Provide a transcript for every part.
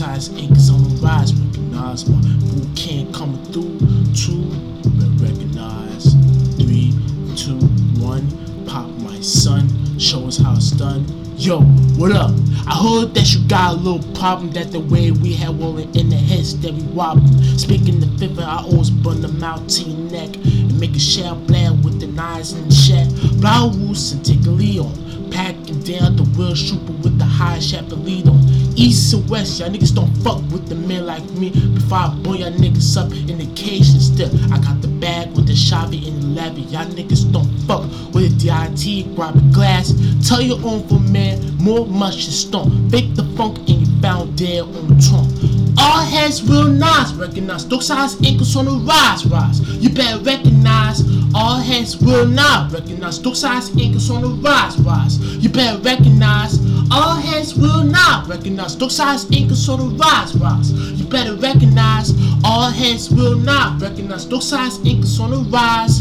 besides inks on the rise. Recognize my boot camp coming through. 2, you better recognize. 3, 2, 1, pop my son, show us how it's done. Yo, what up? I heard that you got a little problem, that the way we had rolling in the heads that we wobbling. Speaking the fifth, I always burn them out to your neck and make a shell blab with the knives and the shed. Blow Woos and take a lead on, packing down the real trooper with the high chaperone on. East and west, y'all niggas don't fuck with the men like me. Before I blow y'all niggas up in the cage and still, I got the bag with the shabby and the levy. Y'all niggas don't fuck with the DIT, grab a glass. Tell your own for man. More much and stomp, fake the funk and you found dead on the trunk. All heads real nice, recognize. Dark sides, ankles on the rise, rise. You better recognize. All heads real nice, recognize. Dark sides, ankles on the rise, rise. You better recognize. All heads real nice, recognize. Dark sides, ankles on the rise, rise. You better recognize. All heads real nice, recognize. Dark sides, ankles on the rise.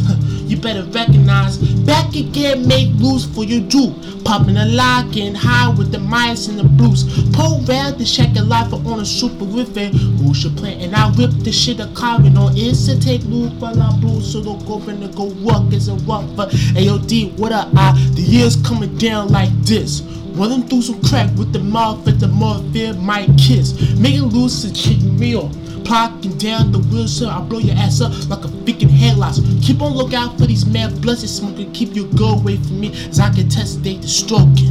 You better recognize. Back again, make rules for your dude. Popping a lock and high with the mice and the blues. Pull round the shack and life on a super with it. Who's your plan? And I rip the shit a carving on. It's to take loot while I'm blue. So don't go in and go work as a rougher. AOD, what a eye. The years coming down like this. Running through some crack with the mouth at the mouth fear my kiss. Make it loose and shit meal. Plocking down the wheel, so I blow your ass up like a freaking headlights. Keep on lookout for these mad bloods and smoking. Keep your girl away from me, as I can test they the stroking.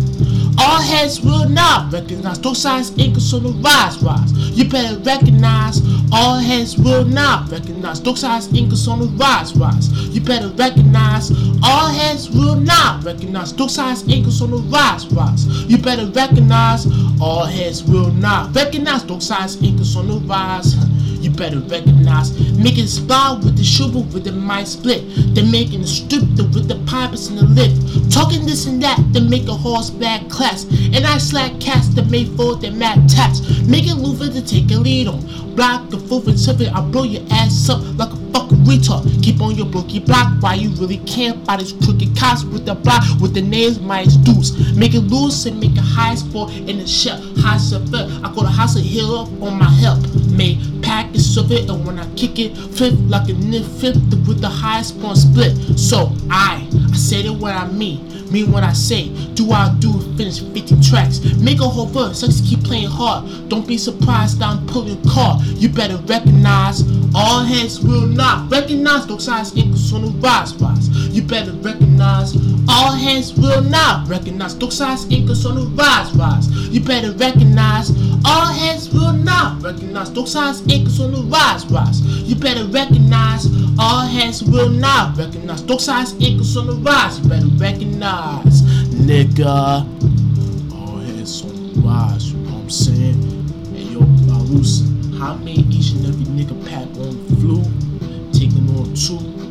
All heads will not recognize. Dark sides, ankles on the rise, rise. You better recognize. All heads will not recognize. Dark sides, ankles on the rise, rise. You better recognize. All heads will not recognize. Dark sides, ankles on the rise, rise. You better recognize. All heads will not recognize. Dark sides, ankles on the rise. You better recognize. Making spot with the shovel with the mind split. They're making a strip with the pipes and the lift. Talking this and that, they make a horseback class. And I slack cats that made for their mad taps. Making Luva to take a lead on. Block the fourth and seven, I blow your ass up like a fucking retard. Keep on your brokey block, why you really can't fight these crooked cops with the block, with the names, mice, dudes. Make it loose and make a high sport in the shell. High suffer, I go to house and heal up on my help. May pack and serve it, and when I kick it, flip like a nip flip with the high spawn split. So I say that what I mean what I say. Do I do finish 50 tracks? Make a whole verse, sucks to keep playing hard. Don't be surprised I'm pulling a car. You better recognize. All heads will not recognize. Dark sides, ankles on the rise, rise. You better recognize. All heads will not recognize. Dark sides, ankles on the rise, rise. You better recognize. All heads will not recognize. Dark sides, ankles on the rise, rise. You better recognize. All heads will not recognize. Dark sides, ankles on the rise. You better recognize, nigga. All heads on the rise. You know what I'm saying? Hey yo, Barusa, how many each and every nigga pack on the flu? Taking on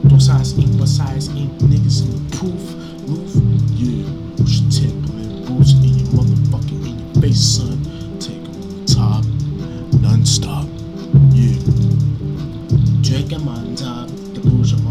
2. Dark sides, ink, but sides, ink, niggas in the proof. Roof, yeah. Put your temple and boots in your motherfucking in your face, son. Take on the top, non-stop. Yeah. Drake, I'm on top. The bullshit.